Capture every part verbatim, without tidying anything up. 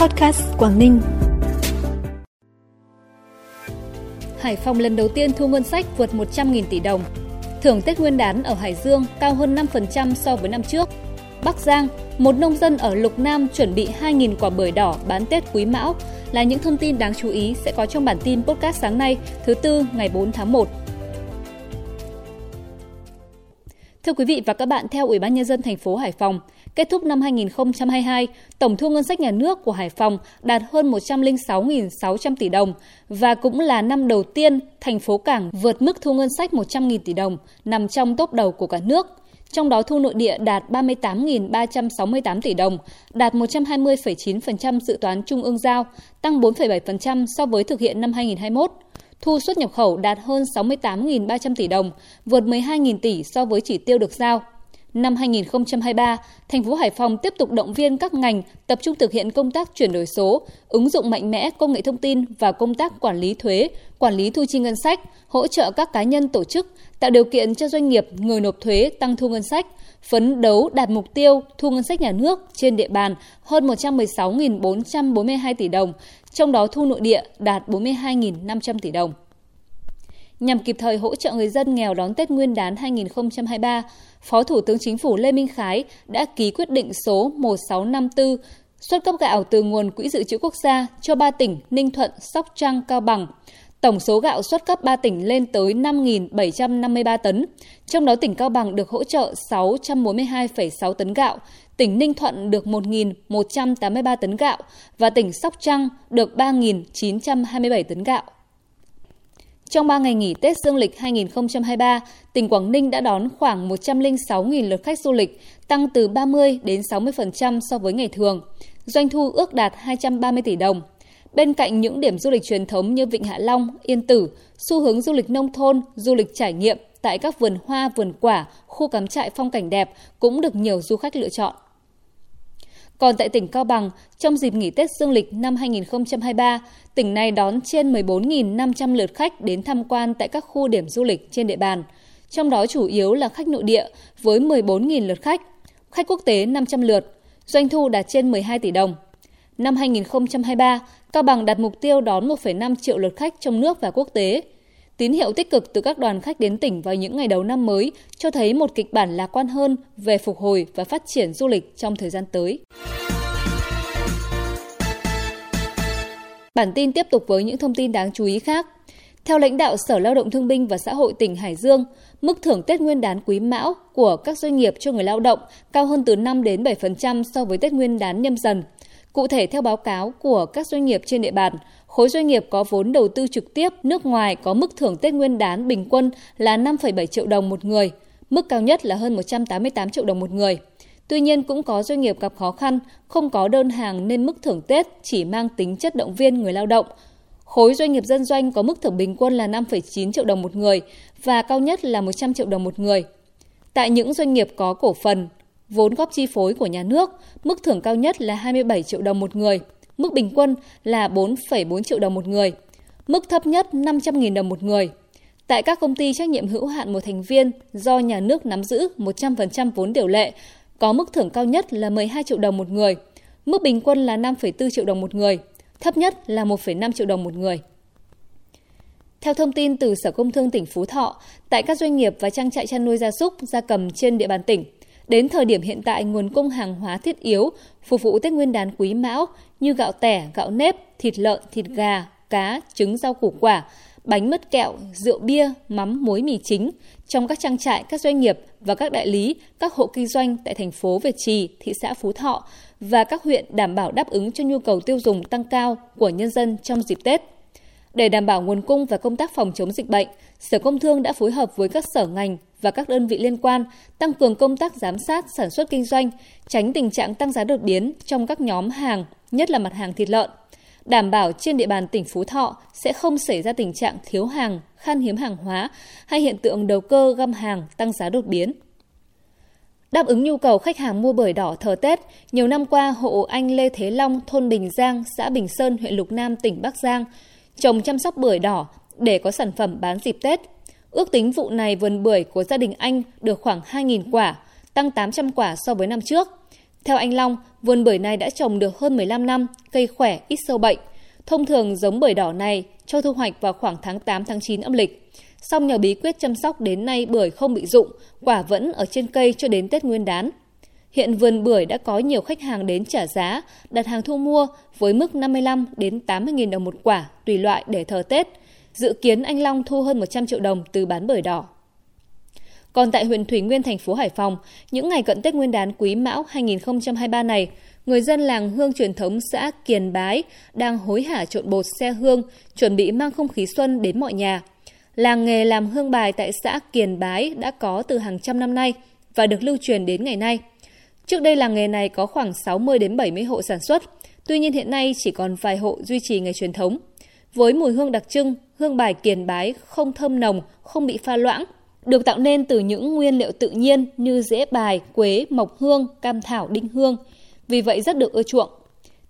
Podcast Quảng Ninh. Hải Phòng lần đầu tiên thu ngân sách vượt một trăm nghìn tỷ đồng. Thưởng Tết Nguyên đán ở Hải Dương cao hơn năm phần trăm so với năm trước. Bắc Giang, một nông dân ở Lục Nam chuẩn bị hai nghìn quả bưởi đỏ bán Tết Quý Mão là những thông tin đáng chú ý sẽ có trong bản tin podcast sáng nay, thứ Tư, ngày bốn tháng một. Thưa quý vị và các bạn, theo Ủy ban Nhân dân thành phố Hải Phòng, kết thúc năm hai nghìn không trăm hai mươi hai, tổng thu ngân sách nhà nước của Hải Phòng đạt hơn một trăm lẻ sáu nghìn sáu trăm tỷ đồng và cũng là năm đầu tiên thành phố Cảng vượt mức thu ngân sách một trăm nghìn tỷ đồng, nằm trong top đầu của cả nước. Trong đó thu nội địa đạt ba mươi tám nghìn ba trăm sáu mươi tám tỷ đồng, đạt một trăm hai mươi phẩy chín phần trăm dự toán Trung ương giao, tăng bốn phẩy bảy phần trăm so với thực hiện năm hai nghìn không trăm hai mươi mốt. Thu xuất nhập khẩu đạt hơn sáu mươi tám nghìn ba trăm tỷ đồng, vượt mười hai nghìn tỷ so với chỉ tiêu được giao. Năm hai nghìn không trăm hai mươi ba, thành phố Hải Phòng tiếp tục động viên các ngành tập trung thực hiện công tác chuyển đổi số, ứng dụng mạnh mẽ công nghệ thông tin và công tác quản lý thuế, quản lý thu chi ngân sách, hỗ trợ các cá nhân tổ chức, tạo điều kiện cho doanh nghiệp người nộp thuế tăng thu ngân sách, phấn đấu đạt mục tiêu thu ngân sách nhà nước trên địa bàn hơn một trăm mười sáu nghìn bốn trăm bốn mươi hai tỷ đồng, trong đó thu nội địa đạt bốn mươi hai nghìn năm trăm tỷ đồng. Nhằm kịp thời hỗ trợ người dân nghèo đón Tết Nguyên đán hai nghìn không trăm hai mươi ba, Phó Thủ tướng Chính phủ Lê Minh Khái đã ký quyết định số một nghìn sáu trăm năm mươi tư xuất cấp gạo từ nguồn Quỹ dự trữ quốc gia cho ba tỉnh Ninh Thuận, Sóc Trăng, Cao Bằng. Tổng số gạo xuất cấp ba tỉnh lên tới năm nghìn bảy trăm năm mươi ba tấn, trong đó tỉnh Cao Bằng được hỗ trợ sáu trăm bốn mươi hai phẩy sáu tấn gạo, tỉnh Ninh Thuận được một nghìn một trăm tám mươi ba tấn gạo và tỉnh Sóc Trăng được ba nghìn chín trăm hai mươi bảy tấn gạo. Trong ba ngày nghỉ Tết Dương lịch hai nghìn không trăm hai mươi ba, tỉnh Quảng Ninh đã đón khoảng một trăm lẻ sáu nghìn lượt khách du lịch, tăng từ ba mươi đến sáu mươi phần trăm so với ngày thường. Doanh thu ước đạt hai trăm ba mươi tỷ đồng. Bên cạnh những điểm du lịch truyền thống như Vịnh Hạ Long, Yên Tử, xu hướng du lịch nông thôn, du lịch trải nghiệm tại các vườn hoa, vườn quả, khu cắm trại phong cảnh đẹp cũng được nhiều du khách lựa chọn. Còn tại tỉnh Cao Bằng, trong dịp nghỉ Tết Dương lịch năm hai nghìn không trăm hai mươi ba, tỉnh này đón trên mười bốn nghìn năm trăm lượt khách đến tham quan tại các khu điểm du lịch trên địa bàn. Trong đó chủ yếu là khách nội địa với mười bốn nghìn lượt khách, khách quốc tế năm trăm lượt, doanh thu đạt trên mười hai tỷ đồng. Năm hai nghìn không trăm hai mươi ba, Cao Bằng đặt mục tiêu đón một phẩy năm triệu lượt khách trong nước và quốc tế. Tín hiệu tích cực từ các đoàn khách đến tỉnh vào những ngày đầu năm mới cho thấy một kịch bản lạc quan hơn về phục hồi và phát triển du lịch trong thời gian tới. Bản tin tiếp tục với những thông tin đáng chú ý khác. Theo lãnh đạo Sở Lao động Thương binh và Xã hội tỉnh Hải Dương, mức thưởng Tết Nguyên đán Quý Mão của các doanh nghiệp cho người lao động cao hơn từ năm đến bảy phần trăm so với Tết Nguyên đán Nhâm Dần. Cụ thể, theo báo cáo của các doanh nghiệp trên địa bàn, khối doanh nghiệp có vốn đầu tư trực tiếp nước ngoài có mức thưởng Tết Nguyên đán bình quân là năm phẩy bảy triệu đồng một người, mức cao nhất là hơn một trăm tám mươi tám triệu đồng một người. Tuy nhiên, cũng có doanh nghiệp gặp khó khăn, không có đơn hàng nên mức thưởng Tết chỉ mang tính chất động viên người lao động. Khối doanh nghiệp dân doanh có mức thưởng bình quân là năm phẩy chín triệu đồng một người và cao nhất là một trăm triệu đồng một người. Tại những doanh nghiệp có cổ phần, vốn góp chi phối của nhà nước, mức thưởng cao nhất là hai mươi bảy triệu đồng một người, mức bình quân là bốn phẩy bốn triệu đồng một người, mức thấp nhất năm trăm nghìn đồng một người. Tại các công ty trách nhiệm hữu hạn một thành viên do nhà nước nắm giữ một trăm phần trăm vốn điều lệ, có mức thưởng cao nhất là mười hai triệu đồng một người, mức bình quân là năm phẩy bốn triệu đồng một người, thấp nhất là một phẩy năm triệu đồng một người. Theo thông tin từ Sở Công Thương tỉnh Phú Thọ, tại các doanh nghiệp và trang trại chăn nuôi gia súc, gia cầm trên địa bàn tỉnh, đến thời điểm hiện tại, nguồn cung hàng hóa thiết yếu phục vụ Tết Nguyên đán Quý Mão như gạo tẻ, gạo nếp, thịt lợn, thịt gà, cá, trứng, rau củ quả, bánh mứt kẹo, rượu bia, mắm, muối, mì chính trong các trang trại, các doanh nghiệp và các đại lý, các hộ kinh doanh tại thành phố Việt Trì, thị xã Phú Thọ và các huyện đảm bảo đáp ứng cho nhu cầu tiêu dùng tăng cao của nhân dân trong dịp Tết. Để đảm bảo nguồn cung và công tác phòng chống dịch bệnh, Sở Công Thương đã phối hợp với các sở ngành và các đơn vị liên quan tăng cường công tác giám sát sản xuất kinh doanh, tránh tình trạng tăng giá đột biến trong các nhóm hàng, nhất là mặt hàng thịt lợn. Đảm bảo trên địa bàn tỉnh Phú Thọ sẽ không xảy ra tình trạng thiếu hàng, khan hiếm hàng hóa hay hiện tượng đầu cơ găm hàng tăng giá đột biến. Đáp ứng nhu cầu khách hàng mua bưởi đỏ thờ Tết, nhiều năm qua hộ anh Lê Thế Long, thôn Bình Giang, xã Bình Sơn, huyện Lục Nam, tỉnh Bắc Giang, trồng chăm sóc bưởi đỏ để có sản phẩm bán dịp Tết. Ước tính vụ này vườn bưởi của gia đình anh được khoảng hai nghìn quả, tăng tám trăm quả so với năm trước. Theo anh Long, vườn bưởi này đã trồng được hơn mười lăm năm, cây khỏe, ít sâu bệnh. Thông thường giống bưởi đỏ này cho thu hoạch vào khoảng tháng tám đến chín âm lịch. Song nhờ bí quyết chăm sóc đến nay bưởi không bị rụng, quả vẫn ở trên cây cho đến Tết Nguyên đán. Hiện vườn bưởi đã có nhiều khách hàng đến trả giá, đặt hàng thu mua với mức năm mươi lăm đến tám mươi nghìn đồng một quả tùy loại để thờ Tết. Dự kiến anh Long thu hơn một trăm triệu đồng từ bán bưởi đỏ. Còn tại huyện Thủy Nguyên, thành phố Hải Phòng, những ngày cận Tết Nguyên đán Quý Mão hai không hai ba này, người dân làng hương truyền thống xã Kiền Bái đang hối hả trộn bột xe hương, chuẩn bị mang không khí xuân đến mọi nhà. Làng nghề làm hương bài tại xã Kiền Bái đã có từ hàng trăm năm nay và được lưu truyền đến ngày nay. Trước đây làng nghề này có khoảng sáu mươi đến bảy mươi hộ sản xuất, tuy nhiên hiện nay chỉ còn vài hộ duy trì nghề truyền thống. Với mùi hương đặc trưng, hương bài Kiền Bái không thơm nồng, không bị pha loãng, được tạo nên từ những nguyên liệu tự nhiên như rễ bài, quế, mộc hương, cam thảo, đinh hương. Vì vậy rất được ưa chuộng.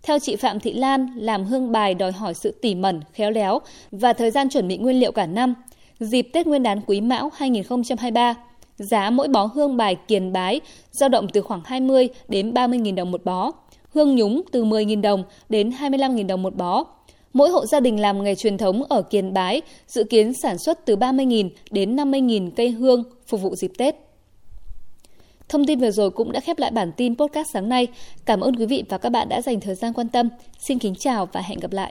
Theo chị Phạm Thị Lan, làm hương bài đòi hỏi sự tỉ mẩn, khéo léo và thời gian chuẩn bị nguyên liệu cả năm. Dịp Tết Nguyên đán Quý Mão hai không hai ba, giá mỗi bó hương bài Kiền Bái dao động từ khoảng hai mươi đến ba mươi nghìn đồng một bó, hương nhúng từ mười nghìn đồng đến hai mươi lăm nghìn đồng một bó. Mỗi hộ gia đình làm nghề truyền thống ở Kiền Bái dự kiến sản xuất từ ba mươi nghìn đến năm mươi nghìn cây hương phục vụ dịp Tết. Thông tin vừa rồi cũng đã khép lại bản tin podcast sáng nay. Cảm ơn quý vị và các bạn đã dành thời gian quan tâm. Xin kính chào và hẹn gặp lại.